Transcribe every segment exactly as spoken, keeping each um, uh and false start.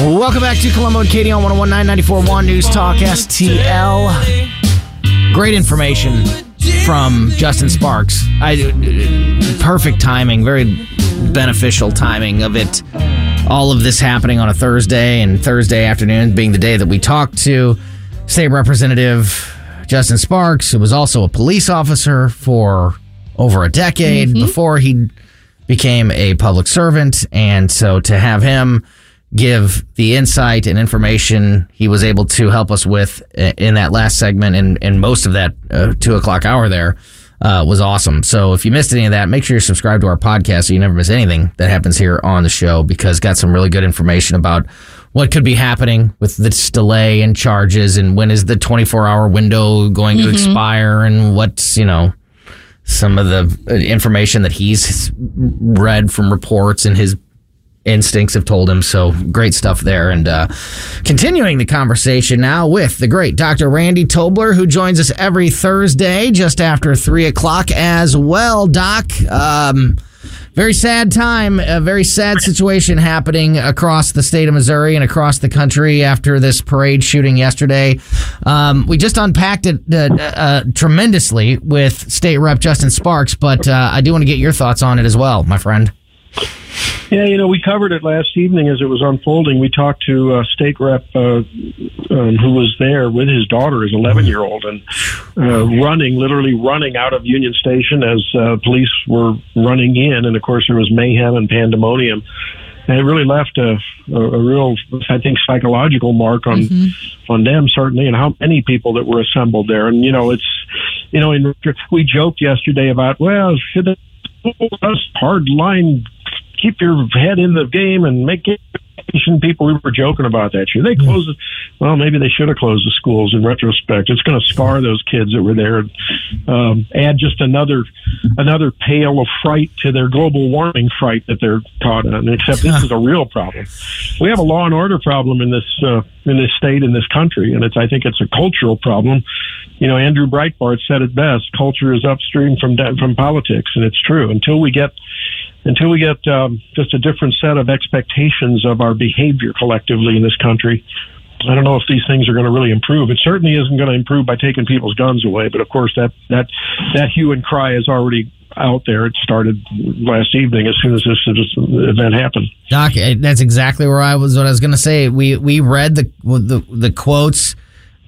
Welcome back to Colombo and Katie on one oh one nine ninety-four point one News Talk S T L. Great information from Justin Sparks. I, perfect timing, very beneficial timing of it. All of this happening on a Thursday, and Thursday afternoon being the day that we talked to State Representative Justin Sparks, who was also a police officer for over a decade mm-hmm. before he became a public servant. And so to have him give the insight and information he was able to help us with in that last segment and, and most of that uh, two o'clock hour there uh, was awesome. So if you missed any of that, make sure you're subscribed to our podcast so you never miss anything that happens here on the show, because got some really good information about what could be happening with this delay and charges, and when is the twenty-four hour window going mm-hmm. to expire, and what's, you know, some of the information that he's read from reports and his instincts have told him. So great stuff there. And uh, continuing the conversation now with the great Doctor Randy Tobler, who joins us every Thursday just after three o'clock as well. Doc, um, very sad time, a very sad situation happening across the state of Missouri and across the country after this parade shooting yesterday. Um, we just unpacked it uh, uh, tremendously with State Rep Justin Sparks, but uh, I do want to get your thoughts on it as well, my friend. Yeah, you know, we covered it last evening as it was unfolding. We talked to a state rep uh, um, who was there with his daughter, his eleven-year-old, and uh, running, literally running out of Union Station as uh, police were running in. And, of course, there was mayhem and pandemonium. And it really left a, a, a real, I think, psychological mark on mm-hmm. on them, certainly, and how many people that were assembled there. And, you know, it's, you know, in, we joked yesterday about, well, should they us hardline keep your head in the game and make it people. We were joking about that. Should they close it? Well, maybe they should have closed the schools in retrospect. It's going to scar those kids that were there and um, add just another another pail of fright to their global warming fright that they're caught on, except this is a real problem. We have a law and order problem in this uh, in this state, in this country, and it's I think it's a cultural problem. You know, Andrew Breitbart said it best, culture is upstream from from politics, and it's true. Until we get Until we get um, just a different set of expectations of our behavior collectively in this country, I don't know if these things are going to really improve. It certainly isn't going to improve by taking people's guns away. But, of course, that, that, that hue and cry is already out there. It started last evening as soon as this, this event happened. Doc, that's exactly where I was, what I was going to say. We, we read the, the, the quotes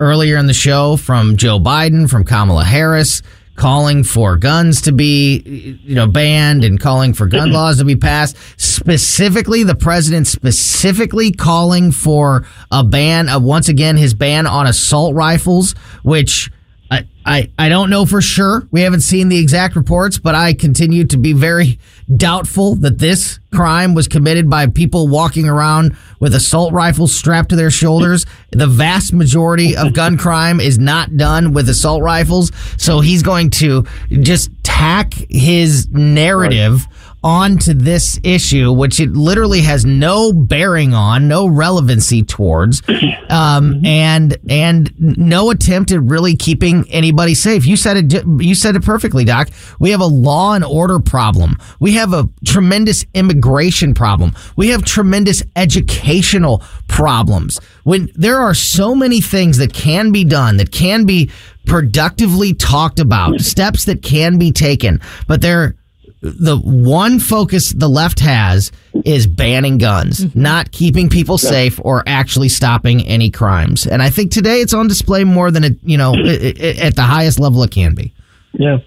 earlier in the show from Joe Biden, from Kamala Harris, calling for guns to be, you know, banned and calling for gun laws to be passed. Specifically, the president specifically calling for a ban of, once again, his ban on assault rifles, which I, I, I don't know for sure. We haven't seen the exact reports, but I continue to be very doubtful that this crime was committed by people walking around with assault rifles strapped to their shoulders. The vast majority of gun crime is not done with assault rifles. So he's going to just tack his narrative onto this issue, which it literally has no bearing on, no relevancy towards, um, and and no attempt at really keeping anybody safe. You said it. You said it perfectly, Doc. We have a law and order problem. We have a tremendous immigration problem. We have tremendous educational problems. When there are so many things that can be done, that can be productively talked about, steps that can be taken, but they're the one focus the left has is banning guns, not keeping people safe or actually stopping any crimes. And I think today it's on display more than it, you know, it, it, at the highest level it can be. Yeah.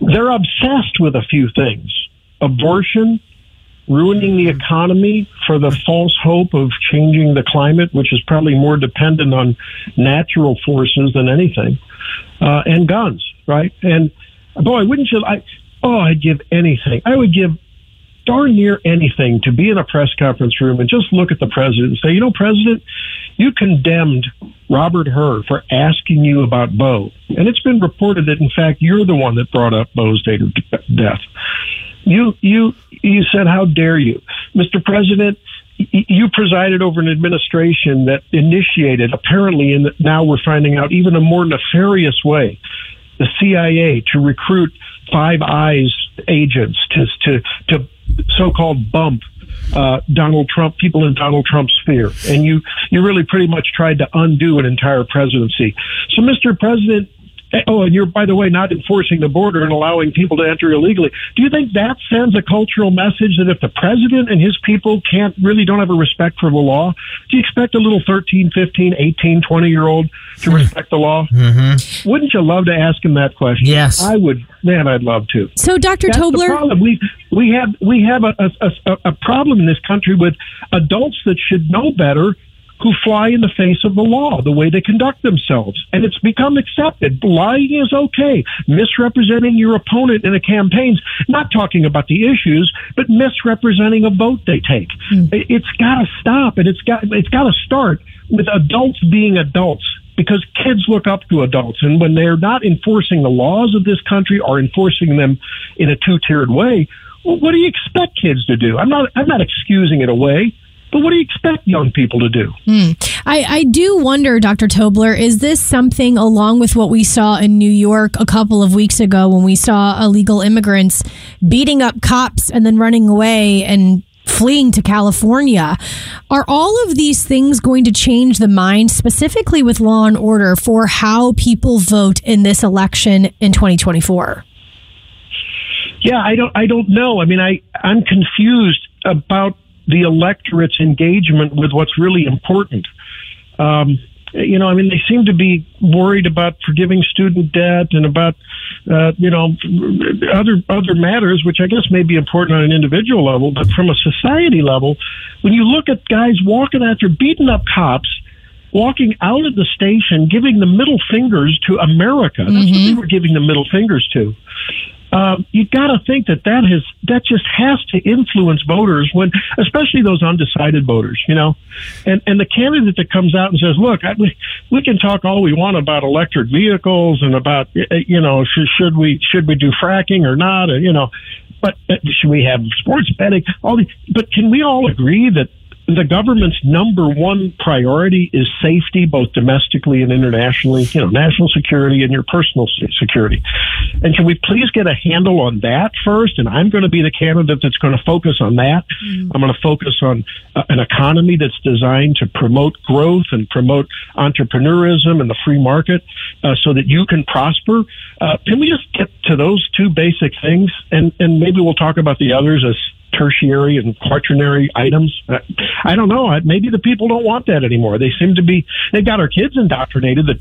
They're obsessed with a few things. Abortion, ruining the economy for the false hope of changing the climate, which is probably more dependent on natural forces than anything, uh, and guns, right? And boy, wouldn't you, I, Oh, I'd give anything. I would give darn near anything to be in a press conference room and just look at the president and say, you know, President, you condemned Robert Hur for asking you about Bo. And it's been reported that, in fact, you're the one that brought up Bo's date of death. You, you, you said, how dare you? Mister President, you presided over an administration that initiated, apparently, and now we're finding out, even a more nefarious way, the C I A to recruit Five Eyes agents to to, to so-called bump uh, Donald Trump, people in Donald Trump's sphere. And you, you really pretty much tried to undo an entire presidency. So, Mister President, oh, and you're, by the way, not enforcing the border and allowing people to enter illegally. Do you think that sends a cultural message that if the president and his people can't really don't have a respect for the law, do you expect a little thirteen, fifteen, eighteen, twenty-year-old to respect the law? Mm-hmm. Wouldn't you love to ask him that question? Yes. I would. Man, I'd love to. So, Doctor That's Tobler? The problem. We, we have, we have a, a, a problem in this country with adults that should know better, who fly in the face of the law, the way they conduct themselves. And it's become accepted. Lying is okay. Misrepresenting your opponent in a campaign's, not talking about the issues, but misrepresenting a vote they take. Mm. It's got to stop, and it's got it's got to start with adults being adults, because kids look up to adults. And when they're not enforcing the laws of this country or enforcing them in a two-tiered way, well, what do you expect kids to do? I'm not I'm not excusing it away. But what do you expect young people to do? Mm. I, I do wonder, Doctor Tobler, is this something along with what we saw in New York a couple of weeks ago when we saw illegal immigrants beating up cops and then running away and fleeing to California? Are all of these things going to change the mind, specifically with law and order, for how people vote in this election in twenty twenty-four? Yeah, I don't, I don't know. I mean, I, I'm confused about the electorate's engagement with what's really important. Um, you know, I mean, they seem to be worried about forgiving student debt and about, uh, you know, other other matters, which I guess may be important on an individual level, but from a society level, when you look at guys walking after beating up cops, walking out of the station, giving the middle fingers to America. That's mm-hmm. what they were giving the middle fingers to. Uh, you got to think that that has that just has to influence voters, when, especially those undecided voters, you know, and and the candidate that comes out and says, "Look, I, we, we can talk all we want about electric vehicles and about, you know, sh- should we should we do fracking or not, or, you know, but uh, should we have sports betting? All these, but can we all agree that the government's number one priority is safety, both domestically and internationally, you know, national security and your personal security. And can we please get a handle on that first? And I'm going to be the candidate that's going to focus on that. Mm. I'm going to focus on uh, an economy that's designed to promote growth and promote entrepreneurism and the free market uh, so that you can prosper. Uh, can we just get to those two basic things? And, and maybe we'll talk about the others as tertiary and quaternary items. I don't know. Maybe the people don't want that anymore. They seem to be, they've got our kids indoctrinated that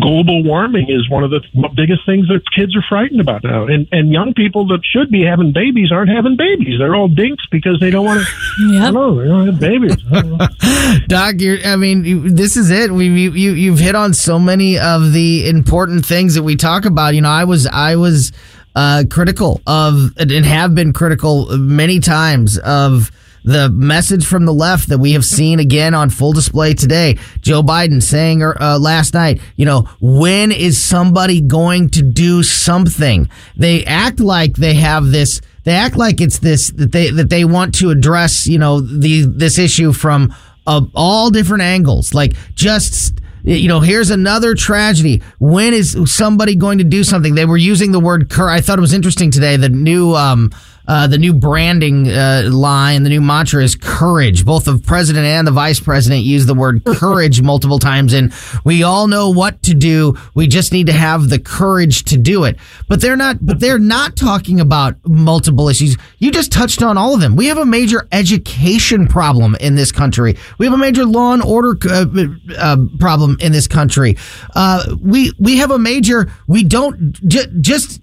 global warming is one of the biggest things that kids are frightened about now. And and young people that should be having babies aren't having babies. They're all dinks because they don't want to, yep. I don't know, they don't have babies. I don't know. Doc, you're, I mean, you, this is it. We you, you, you've hit on so many of the important things that we talk about. You know, I was, I was, Uh, critical of, and have been critical many times of, the message from the left that we have seen again on full display today. Joe Biden saying uh, last night, you know, when is somebody going to do something? They act like they have this, they act like it's this, that they, that they want to address, you know, the, this issue from uh, all different angles. Like just, you know, here's another tragedy. When is somebody going to do something? They were using the word cur. I thought it was interesting today. The new, um, uh, the new branding, uh, line, the new mantra is courage. Both the president and the vice president used the word courage multiple times. And we all know what to do. We just need to have the courage to do it. But they're not, but they're not talking about multiple issues. You just touched on all of them. We have a major education problem in this country. We have a major law and order uh, uh, problem in this country. Uh, we we have a major, we don't j- just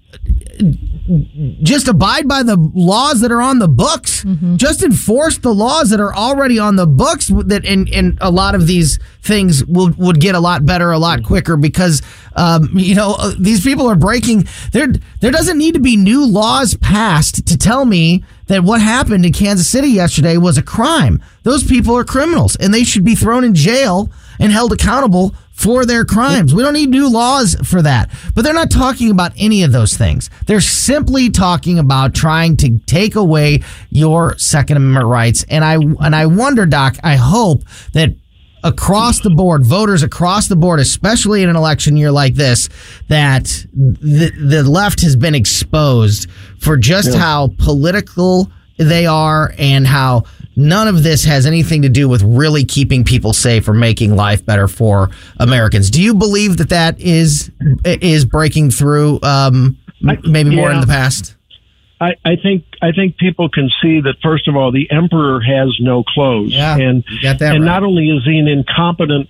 just abide by the laws that are on the books. Mm-hmm. Just enforce the laws that are already on the books, that and, and a lot of these things will would get a lot better a lot quicker, because um, you know, these people are breaking, there there doesn't need to be new laws passed to tell me that what happened in Kansas City yesterday was a crime. Those people are criminals and they should be thrown in jail and held accountable for their crimes. We don't need new laws for that. But they're not talking about any of those things. They're simply talking about trying to take away your Second Amendment rights. And I and I wonder, Doc, I hope that across the board, voters across the board, especially in an election year like this, that the, the left has been exposed for just yeah. how political they are and how none of this has anything to do with really keeping people safe or making life better for Americans. Do you believe that that is is breaking through um, maybe I, yeah. more in the past? I, I think I think people can see that, first of all, the emperor has no clothes. Yeah, and you got that and right. Not only is he an incompetent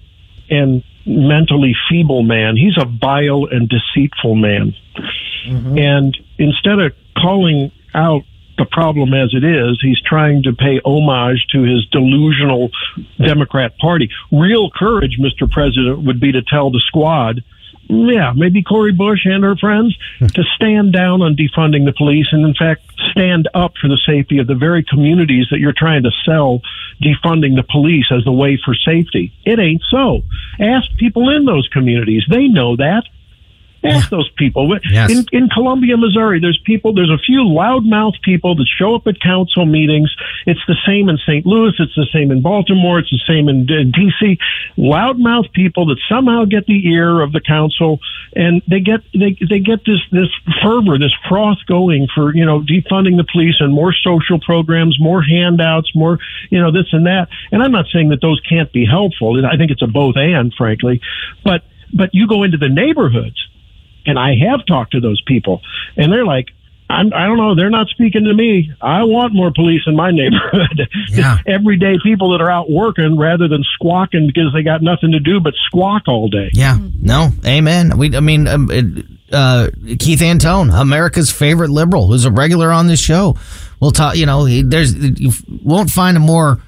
and mentally feeble man, he's a vile and deceitful man. Mm-hmm. And instead of calling out the problem as it is, he's trying to pay homage to his delusional Democrat Party. Real courage, Mister President, would be to tell the squad, yeah, maybe Cori Bush and her friends, to stand down on defunding the police and, in fact, stand up for the safety of the very communities that you're trying to sell defunding the police as the way for safety. It ain't so. Ask people in those communities. They know that. Ask those people. Yes. In, in Columbia, Missouri, there's people, there's a few loudmouth people that show up at council meetings. It's the same in Saint Louis. It's the same in Baltimore. It's the same in, in D C Loudmouth people that somehow get the ear of the council, and they get they they get this this fervor, this froth going for, you know, defunding the police and more social programs, more handouts, more, you know, this and that. And I'm not saying that those can't be helpful. I think it's a both and, frankly. But but you go into the neighborhoods. And I have talked to those people, and they're like, I'm, I don't know, they're not speaking to me. I want more police in my neighborhood. Yeah. Everyday people that are out working rather than squawking because they got nothing to do but squawk all day. Yeah, no, amen. We, I mean, um, uh, Keith Antone, America's favorite liberal, who's a regular on this show, will talk. You know, he, there's you won't find a more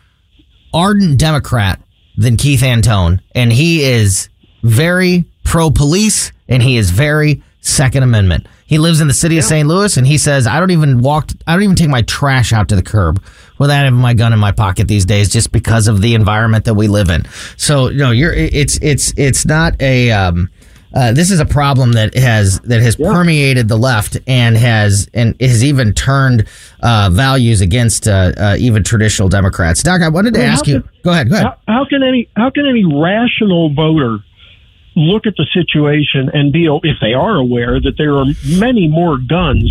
ardent Democrat than Keith Antone, and he is very pro-police. And he is very Second Amendment. He lives in the city yeah. of Saint Louis, and he says, I don't even walk, I don't even take my trash out to the curb without having my gun in my pocket these days, just because of the environment that we live in. So, you know, you're, it's, it's, it's not a, um, uh, this is a problem that has, that has yeah. permeated the left and has, and has even turned, uh, values against, uh, uh even traditional Democrats. Doc, I wanted to well, ask you, can, go ahead, go ahead. How, how can any, how can any rational voter look at the situation and be, if they are aware, that there are many more guns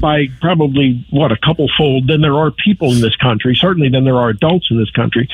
by probably, what, a couple fold than there are people in this country, certainly than there are adults in this country.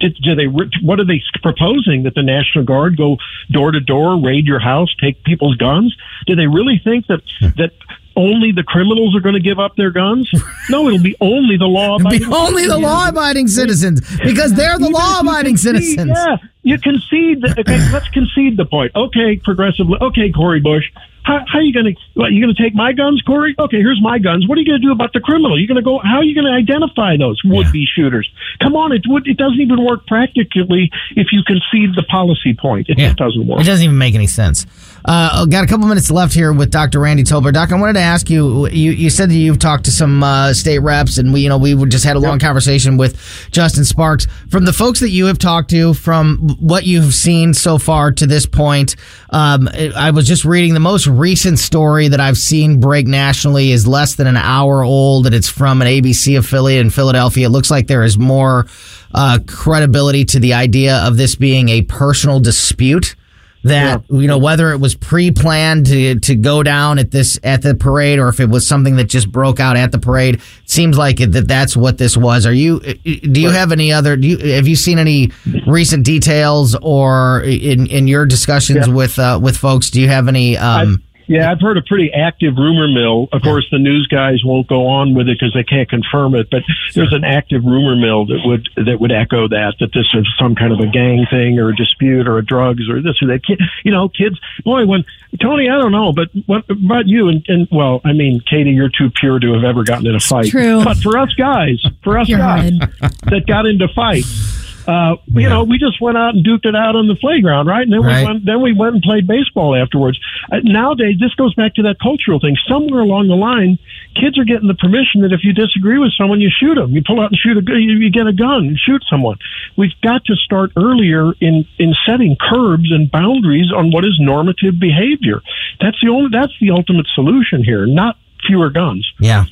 Do, do they? What are they proposing, that the National Guard go door to door, raid your house, take people's guns? Do they really think that that only the criminals are going to give up their guns? No, it'll be only the law-abiding only the law-abiding citizens, because they're the Even law-abiding citizens. Concede, yeah, you concede. The, okay, let's concede the point. Okay, progressive. Okay, Cori Bush. How, how are you going to? What, you going to take my guns, Cori? Okay, here's my guns. What are you going to do about the criminal? You're going to go. How are you going to identify those would-be yeah. shooters? Come on, it would. It doesn't even work practically if you concede the policy point. It yeah. just doesn't work. It doesn't even make any sense. Uh, got a couple minutes left here with Doctor Randy Tobler. Doc, I wanted to ask you, you, you said that you've talked to some uh, state reps, and we, you know, we just had a long yep. conversation with Justin Sparks. From the folks that you have talked to, from what you've seen so far to this point, um, I was just reading the most recent story that I've seen break nationally is less than an hour old, and it's from an A B C affiliate in Philadelphia. It looks like there is more uh, credibility to the idea of this being a personal dispute. That, you know, whether it was pre-planned to to go down at this at the parade, or if it was something that just broke out at the parade, it seems like it, that that's what this was. Are you? Do you have any other? Do you, have you seen any recent details, or in in your discussions yeah. with uh, with folks? Do you have any? Um, Yeah, I've heard a pretty active rumor mill. Of course, the news guys won't go on with it because they can't confirm it. But there's an active rumor mill that would that would echo that that this is some kind of a gang thing or a dispute or a drugs or this or that. You know, kids. Boy, when Tony, I don't know, but what about you? And, and well, I mean, Katie, you're too pure to have ever gotten in a fight. True. But for us guys, for us you're guys right. that got into fights. Uh, you yeah. know, we just went out and duked it out on the playground, right? And then right. we went, then we went and played baseball afterwards. Uh, nowadays, this goes back to that cultural thing. Somewhere along the line, kids are getting the permission that if you disagree with someone, you shoot them. You pull out and shoot a you, you get a gun and shoot someone. We've got to start earlier in in setting curbs and boundaries on what is normative behavior. That's the only that's the ultimate solution here, not fewer guns. Yeah.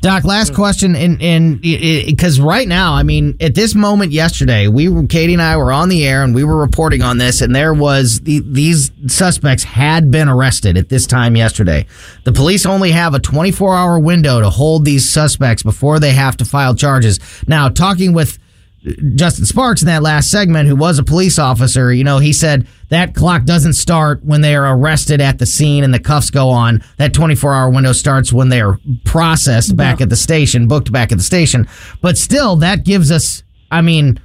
Doc, last question, and and because right now, I mean, at this moment yesterday, we were, Katie and I were on the air and we were reporting on this, and there was the, these suspects had been arrested at this time yesterday. The police only have a twenty-four hour window to hold these suspects before they have to file charges. Now, talking with Justin Sparks in that last segment, who was a police officer, you know, he said that clock doesn't start when they are arrested at the scene and the cuffs go on. That twenty-four hour window starts when they are processed back yeah. at the station, booked back at the station. But still, that gives us, I mean,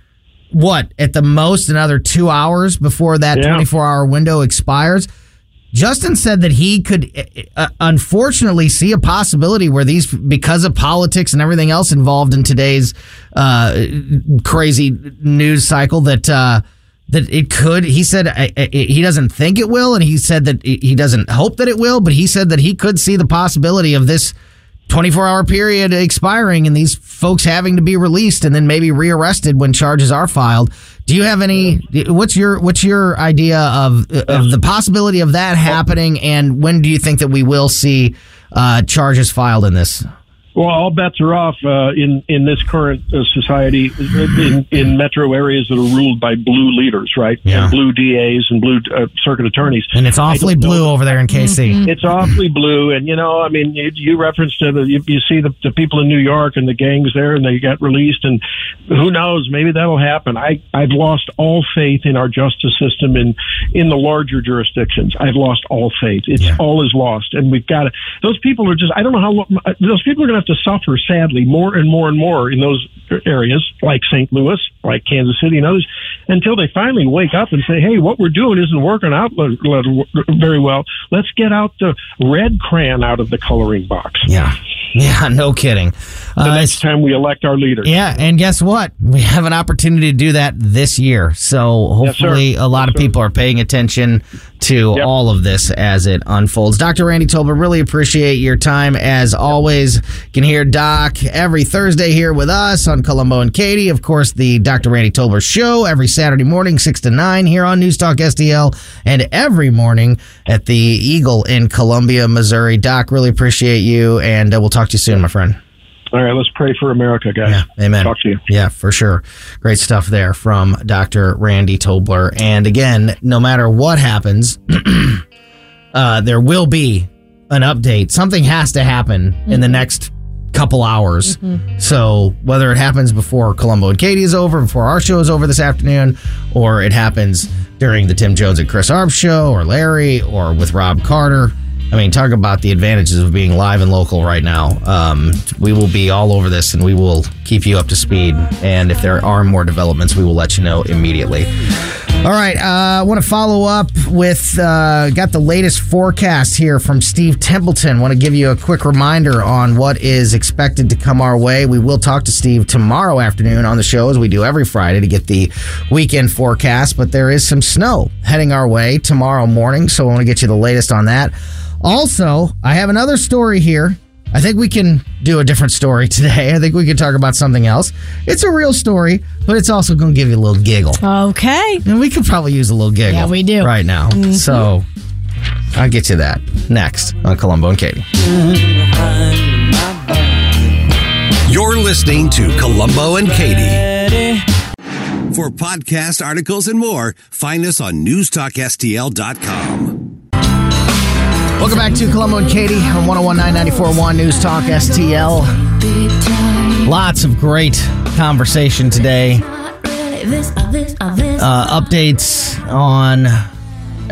what, at the most another two hours before that yeah. twenty-four hour window expires. Justin said that he could uh, unfortunately see a possibility where these, because of politics and everything else involved in today's uh, crazy news cycle, that uh, that it could. He said I, I, he doesn't think it will, and he said that he doesn't hope that it will, but he said that he could see the possibility of this twenty-four hour period expiring and these folks having to be released and then maybe rearrested when charges are filed. Do you have any, what's your, what's your idea of, of the possibility of that happening, and when do you think that we will see uh, charges filed in this? Well, all bets are off uh, in, in this current uh, society, in, in metro areas that are ruled by blue leaders, right? Yeah. And blue D As and blue uh, circuit attorneys. And it's awfully blue know. over there in K C. Mm-hmm. It's awfully blue. And, you know, I mean, you, you referenced it. You, you see the, the people in New York and the gangs there, and they got released. And who knows? Maybe that'll happen. I, I've lost all faith in our justice system in, in the larger jurisdictions. I've lost all faith. It's yeah. all is lost. And we've got to, those people are just, I don't know how, those people are going to have to suffer, sadly, more and more and more in those areas, like Saint Louis, like Kansas City and others, until they finally wake up and say, hey, what we're doing isn't working out very well. Let's get out the red crayon out of the coloring box. Yeah. Yeah, no kidding. The uh, next time we elect our leaders. Yeah, and guess what? We have an opportunity to do that this year. So hopefully yes, a lot yes, of people sir. are paying attention to yep. all of this as it unfolds. Doctor Randy Tobler, really appreciate your time as always. You can hear Doc every Thursday here with us on Colombo and Katie. Of course, the Doctor Randy Tobler Show every Saturday morning, six to nine here on Newstalk S T L, and every morning at the Eagle in Columbia, Missouri. Doc, really appreciate you, and uh, we'll talk Talk to you soon, my friend. All right, let's pray for America, guys. Yeah, amen. Talk to you. Yeah, for sure. Great stuff there from Doctor Randy Tobler. And again, no matter what happens, uh, there will be an update. Something has to happen mm-hmm. in the next couple hours. Mm-hmm. So whether it happens before Colombo and Katie is over, before our show is over this afternoon, or it happens during the Tim Jones and Chris Arp show, or Larry, or with Rob Carter. I mean, talk about the advantages of being live and local right now. Um, we will be all over this, and we will keep you up to speed. And if there are more developments, we will let you know immediately. All right, uh, I want to follow up with, uh, got the latest forecast here from Steve Templeton. Want to give you a quick reminder on what is expected to come our way. We will talk to Steve tomorrow afternoon on the show, as we do every Friday, to get the weekend forecast. But there is some snow heading our way tomorrow morning, so I want to get you the latest on that. Also, I have another story here. I think we can do a different story today. I think we can talk about something else. It's a real story, but it's also going to give you a little giggle. Okay. And we could probably use a little giggle. Yeah, we do. Right now. Mm-hmm. So I'll get you that next on Colombo and Katie. You're listening to Colombo and Katie. For podcast articles and more, find us on newstalk S T L dot com. Welcome back to Colombo and Katie on one oh one nine ninety-four one News Talk S T L. Lots of great conversation today. Uh, updates on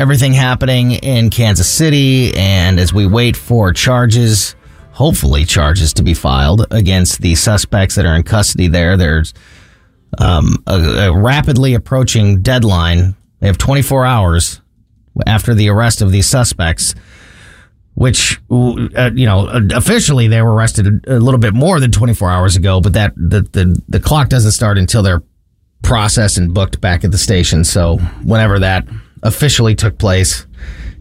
everything happening in Kansas City, and as we wait for charges, hopefully charges to be filed against the suspects that are in custody there. There's um, a, a rapidly approaching deadline. They have twenty-four hours after the arrest of these suspects, which, uh, you know, officially they were arrested a little bit more than twenty-four hours ago, but that the, the the clock doesn't start until they're processed and booked back at the station. So whenever that officially took place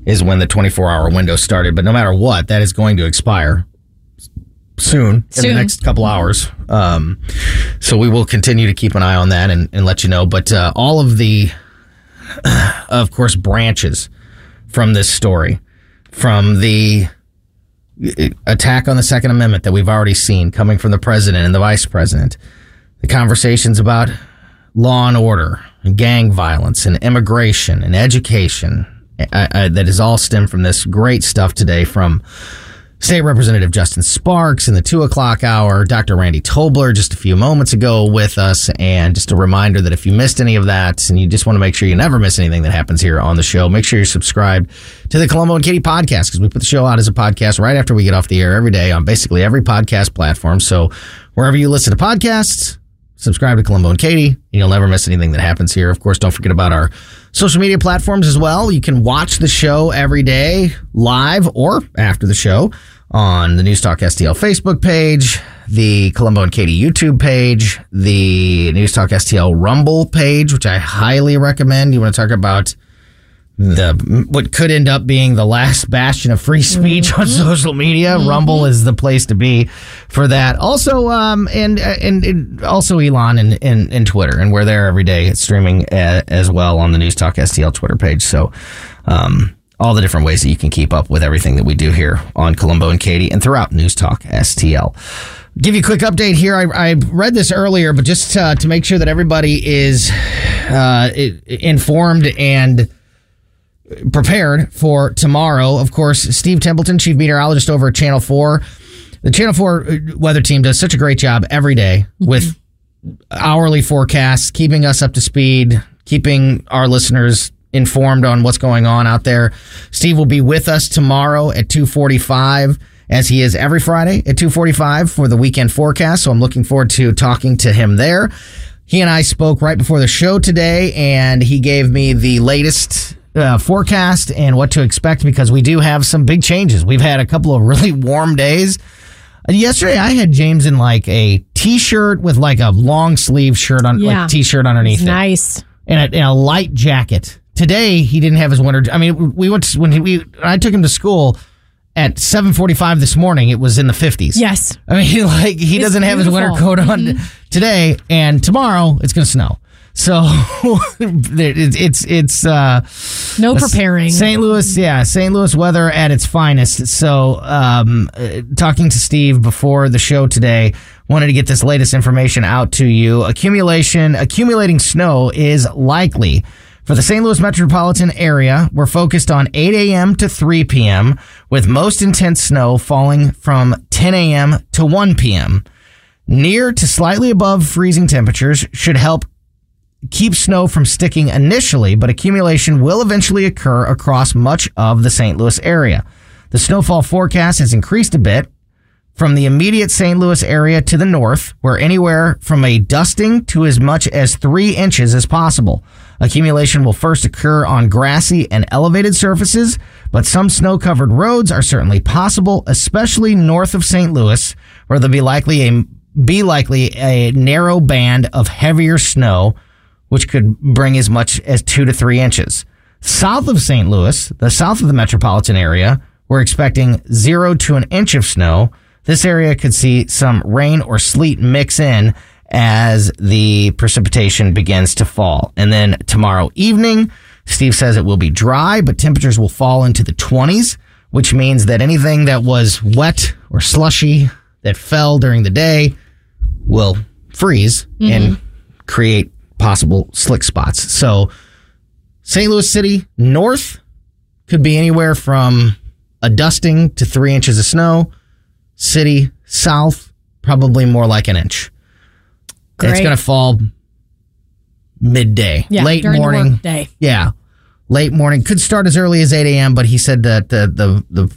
is when the twenty-four hour window started. But no matter what, that is going to expire soon, soon. in the next couple hours. Um, so we will continue to keep an eye on that and, and let you know. But uh, all of the, of course, branches from this story. From the attack on the Second Amendment that we've already seen coming from the president and the vice president, the conversations about law and order and gang violence and immigration and education, I, I, that is all stemmed from this great stuff today from State Representative Justin Sparks in the two o'clock hour, Doctor Randy Tobler just a few moments ago with us. And just a reminder that if you missed any of that and you just want to make sure you never miss anything that happens here on the show, make sure you're subscribed to the Colombo and Katie podcast, because we put the show out as a podcast right after we get off the air every day on basically every podcast platform. So wherever you listen to podcasts, subscribe to Colombo and Katie, and you'll never miss anything that happens here. Of course, don't forget about our social media platforms as well. You can watch the show every day, live or after the show, on the NewstalkSTL Facebook page, the Colombo and Katie YouTube page, the NewstalkSTL Rumble page, which I highly recommend. You want to talk about the what could end up being the last bastion of free speech mm-hmm. on social media. Mm-hmm. Rumble is the place to be for that. Also, um, and, and and also Elon and and and Twitter, and we're there every day streaming a, as well on the NewstalkSTL Twitter page. So, um, all the different ways that you can keep up with everything that we do here on Colombo and Katie and throughout NewstalkSTL. Give you a quick update here. I, I read this earlier, but just uh, to make sure that everybody is uh, informed and prepared for tomorrow. Of course, Steve Templeton, chief meteorologist over at Channel four. The Channel four weather team does such a great job every day mm-hmm. with hourly forecasts, keeping us up to speed, keeping our listeners informed on what's going on out there. Steve will be with us tomorrow at two forty-five, as he is every Friday at two forty-five for the weekend forecast. So I'm looking forward to talking to him there. He and I spoke right before the show today, and he gave me the latest Uh, forecast and what to expect, because we do have some big changes. We've had a couple of really warm days. Yesterday, I had James in like a t-shirt with like a long sleeve shirt on, yeah. like t-shirt underneath it. Nice. And a, and a light jacket. Today, he didn't have his winter. I mean, we went to, when he, we I took him to school at seven forty-five this morning. It was in the fifties. Yes. I mean, like he it's doesn't have beautiful. his winter coat on mm-hmm. today, and tomorrow it's going to snow. So it's it's uh, no preparing. Saint Louis, yeah, Saint Louis weather at its finest. So um, talking to Steve before the show today, wanted to get this latest information out to you. Accumulation, accumulating snow is likely for the Saint Louis metropolitan area. We're focused on eight a.m. to three p.m. with most intense snow falling from ten a.m. to one p.m. Near to slightly above freezing temperatures should help keep snow from sticking initially, but accumulation will eventually occur across much of the Saint Louis area. The snowfall forecast has increased a bit from the immediate Saint Louis area to the north, where anywhere from a dusting to as much as three inches is possible. Accumulation will first occur on grassy and elevated surfaces, but some snow-covered roads are certainly possible, especially north of Saint Louis, where there'll be likely a, be likely a narrow band of heavier snow, which could bring as much as two to three inches. South of Saint Louis, the south of the metropolitan area, we're expecting zero to an inch of snow. This area could see some rain or sleet mix in as the precipitation begins to fall. And then tomorrow evening, Steve says it will be dry, but temperatures will fall into the twenties, which means that anything that was wet or slushy that fell during the day will freeze mm-hmm. and create possible slick spots. So Saint Louis City north could be anywhere from a dusting to three inches of snow. City south, probably more like an inch. Great. It's going to fall midday, yeah, late morning. Day. Yeah. Late morning. Could start as early as eight a.m., but he said that the the the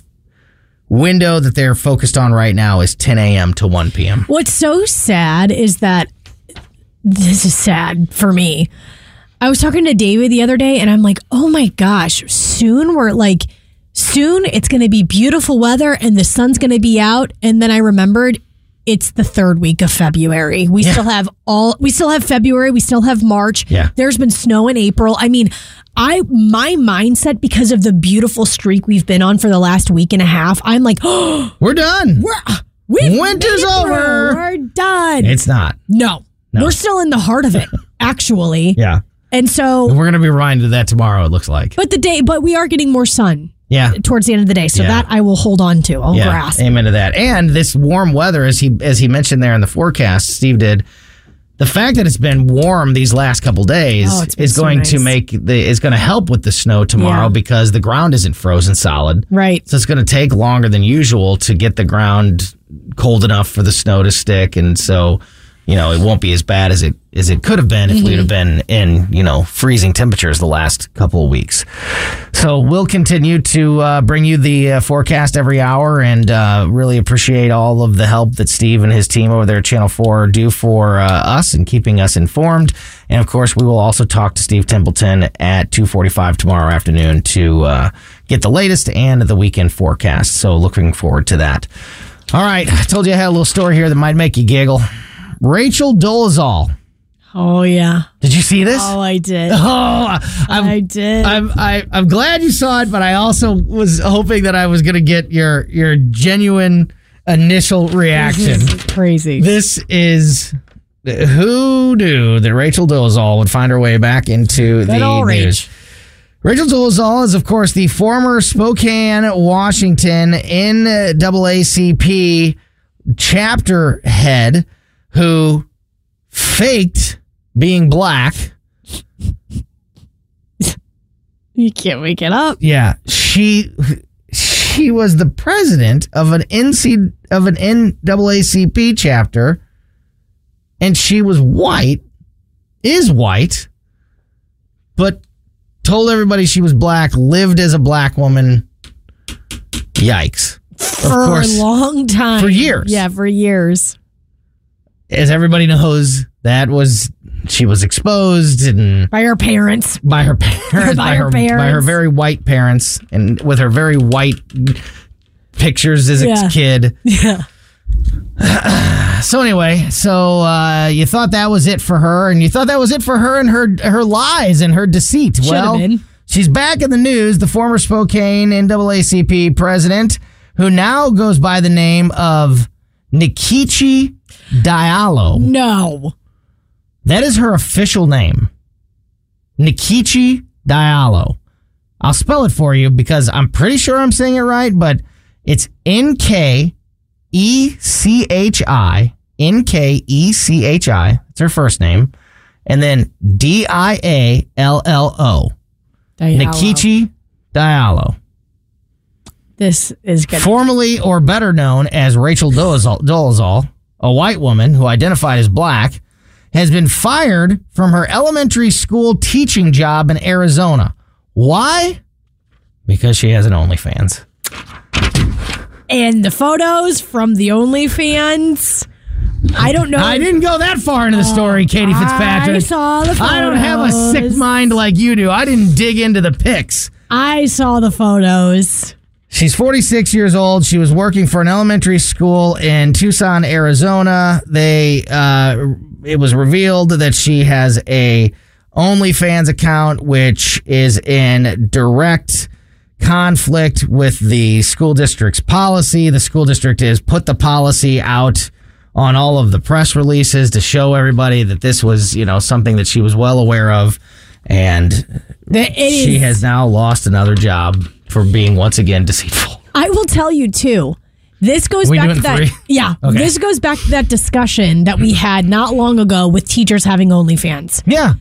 window that they're focused on right now is ten a.m. to one p.m. What's so sad is that this is sad for me. I was talking to David the other day, and I'm like, oh my gosh, soon we're like, soon it's going to be beautiful weather and the sun's going to be out. And then I remembered it's the third week of February. We yeah. still have all, we still have February. We still have March. Yeah. There's been snow in April. I mean, I, my mindset, because of the beautiful streak we've been on for the last week and a half, I'm like, oh, we're done. We're, we've Winter's over. We're done. It's not. No. No. We're still in the heart of it, actually. Yeah. And so... and we're going to be reminded of that tomorrow, it looks like. But the day, but we are getting more sun. Yeah. Towards the end of the day. So yeah. that I will hold on to. I'll yeah. grasp. Amen to that. And this warm weather, as he as he mentioned there in the forecast, Steve did, the fact that it's been warm these last couple days oh, is so going nice. to make the is going to help with the snow tomorrow yeah. because the ground isn't frozen solid. Right. So it's going to take longer than usual to get the ground cold enough for the snow to stick, and so you know, it won't be as bad as it as it could have been if mm-hmm. we'd have been in, you know, freezing temperatures the last couple of weeks. So we'll continue to uh, bring you the uh, forecast every hour, and uh, really appreciate all of the help that Steve and his team over there at Channel four do for uh, us and keeping us informed. And, of course, we will also talk to Steve Templeton at two forty-five tomorrow afternoon to uh, get the latest and the weekend forecast. So looking forward to that. All right. I told you I had a little story here that might make you giggle. Rachel Dolezal. Oh yeah. Did you see this? Oh, I did. Oh, I'm, I did. I'm I, I'm glad you saw it, but I also was hoping that I was going to get your your genuine initial reaction. This is crazy. This is who knew that Rachel Dolezal would find her way back into that the news. Rachel Dolezal is, of course, the former Spokane, Washington N double A C P chapter head, who faked being black. You can't make it up. Yeah, she she was the president of an N C of an N double A C P chapter, and she was white, is white, but told everybody she was black, lived as a black woman. Yikes! For of course, a long time, for years. Yeah, for years. As everybody knows, that was she was exposed and by her parents, by her parents, by, by her parents, by her very white parents, and with her very white pictures as yeah. a kid. Yeah. So anyway, so uh, you thought that was it for her, and you thought that was it for her and her her lies and her deceit. Should've well, been. She's back in the news. The former Spokane N double A C P president, who now goes by the name of Nkechi Diallo. No. That is her official name. Nkechi Diallo. I'll spell it for you because I'm pretty sure I'm saying it right, but it's N K E C H I. N K E C H I. That's her first name. And then D I A L L O. Diallo. Nkechi Diallo. This is good. Formerly or better known as Rachel Dolezal, Dolezal, a white woman who identified as black, has been fired from her elementary school teaching job in Arizona. Why? Because she has an OnlyFans. And the photos from the OnlyFans. I don't know. I didn't go that far into the story, uh, Katie Fitzpatrick. I saw the photos. I don't have a sick mind like you do. I didn't dig into the pics. I saw the photos. She's forty-six years old. She was working for an elementary school in Tucson, Arizona. They, uh, it was revealed that she has a OnlyFans account, which is in direct conflict with the school district's policy. The school district has put the policy out on all of the press releases to show everybody that this was, you know, something that she was well aware of, and she has now lost another job for being once again deceitful. I will tell you too. This goes back to that. Three? Yeah, okay. This goes back to that discussion that we had not long ago with teachers having OnlyFans. Yeah,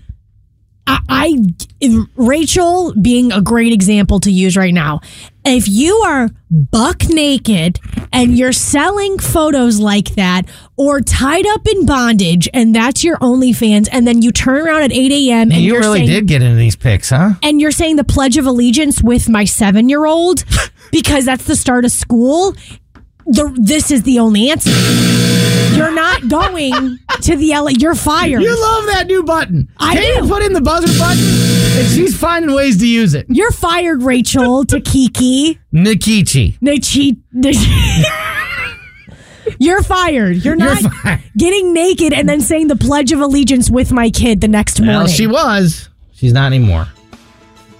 I, I Rachel being a great example to use right now. If you are buck naked and you're selling photos like that, or tied up in bondage, and that's your OnlyFans, and then you turn around at eight a.m. and you you're really saying, did get into these pics, huh? And you're saying the Pledge of Allegiance with my seven-year-old because that's the start of school. The, this is the only answer. You're not going to the L A. You're fired. You love that new button. I Can do. You put in the buzzer button? And she's finding ways to use it. You're fired, Rachel Takiki. Nkechi. Nkechi. You're fired. You're not You're fired. Getting naked and then saying the Pledge of Allegiance with my kid the next morning. Well, she was. She's not anymore.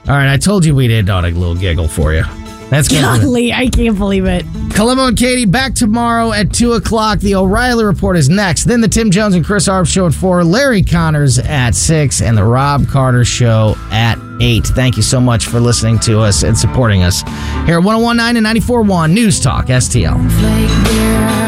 All right, I told you we did on a little giggle for you. That's Golly, I can't believe it. Colombo and Katie back tomorrow at two o'clock. The O'Reilly Report is next. Then the Tim Jones and Chris Arp Show at four. Larry Connors at six. And the Rob Carter Show at eight. Thank you so much for listening to us and supporting us here at one oh one point nine and ninety-four point one News Talk S T L.